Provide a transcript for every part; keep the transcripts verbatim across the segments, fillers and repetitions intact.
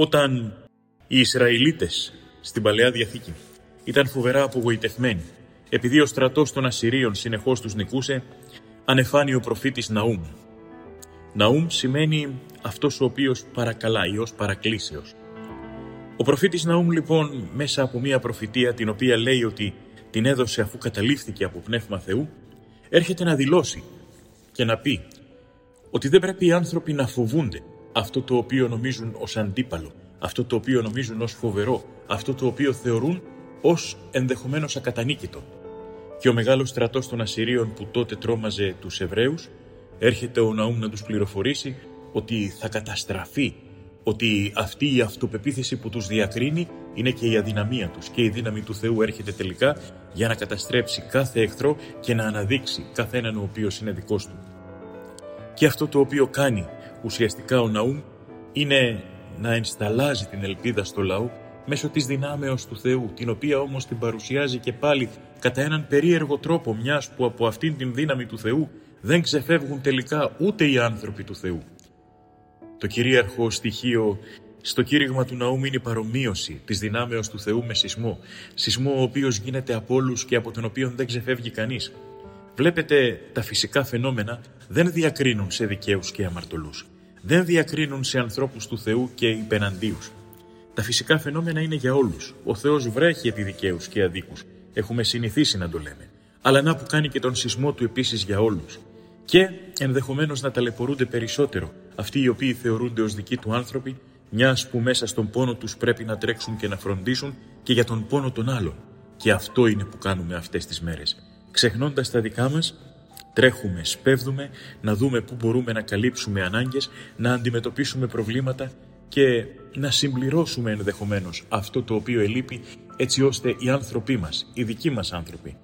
όταν οι Ισραηλίτες στην Παλαιά Διαθήκη ήταν φοβερά απογοητευμένοι, επειδή ο στρατός των Ασσυρίων συνεχώς τους νικούσε, ανεφάνει ο προφήτης Ναούμ. Ναούμ σημαίνει αυτός ο οποίος παρακαλάει, ως παρακλήσεως. Ο προφήτης Ναούμ λοιπόν, μέσα από μια προφητεία την οποία λέει ότι την έδωσε αφού καταλήφθηκε από Πνεύμα Θεού, έρχεται να δηλώσει και να πει ότι δεν πρέπει οι άνθρωποι να φοβούνται αυτό το οποίο νομίζουν ως αντίπαλο, αυτό το οποίο νομίζουν ως φοβερό, αυτό το οποίο θεωρούν ως ενδεχομένως ακατανίκητο. Και ο μεγάλος στρατός των Ασσυρίων που τότε τρόμαζε τους Εβραίους, έρχεται ο Ναούμ να τους πληροφορήσει ότι θα καταστραφεί, ότι αυτή η αυτοπεποίθηση που τους διακρίνει είναι και η αδυναμία τους, και η δύναμη του Θεού έρχεται τελικά για να καταστρέψει κάθε εχθρό και να αναδείξει κάθε έναν ο οποίος είναι δικός του. Και αυτό το οποίο κάνει ουσιαστικά ο Ναούμ είναι να ενσταλάζει την ελπίδα στο λαό μέσω της δυνάμεως του Θεού, την οποία όμως την παρουσιάζει και πάλι κατά έναν περίεργο τρόπο, μιας που από αυτήν την δύναμη του Θεού δεν ξεφεύγουν τελικά ούτε οι άνθρωποι του Θεού. Το κυρίαρχο στοιχείο στο κήρυγμα του Ναούμ είναι η παρομοίωση της δυνάμεως του Θεού με σεισμό. Σεισμό ο οποίος γίνεται από όλους και από τον οποίο δεν ξεφεύγει κανείς. Βλέπετε, τα φυσικά φαινόμενα δεν διακρίνουν σε δικαίους και αμαρτωλούς. Δεν διακρίνουν σε ανθρώπους του Θεού και υπεναντίους. Τα φυσικά φαινόμενα είναι για όλους. Ο Θεός βρέχει επί δικαίους και αδίκους. Έχουμε συνηθίσει να το λέμε. Αλλά να που κάνει και τον σεισμό του επίσης για όλους. Και ενδεχομένως να ταλαιπωρούνται περισσότερο αυτοί οι οποίοι θεωρούνται ως δικοί του άνθρωποι, μιας που μέσα στον πόνο τους πρέπει να τρέξουν και να φροντίσουν και για τον πόνο των άλλων. Και αυτό είναι που κάνουμε αυτές τις μέρες. Ξεχνώντας τα δικά μας, τρέχουμε, σπέβδουμε, να δούμε πού μπορούμε να καλύψουμε ανάγκες, να αντιμετωπίσουμε προβλήματα και να συμπληρώσουμε ενδεχομένως αυτό το οποίο ελείπει, έτσι ώστε οι άνθρωποι μας, οι δικοί μας άνθρωποι,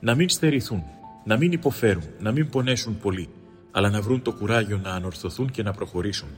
να μην στερηθούν, να μην υποφέρουν, να μην πονέσουν πολύ, αλλά να βρουν το κουράγιο να ανορθωθούν και να προχωρήσουν.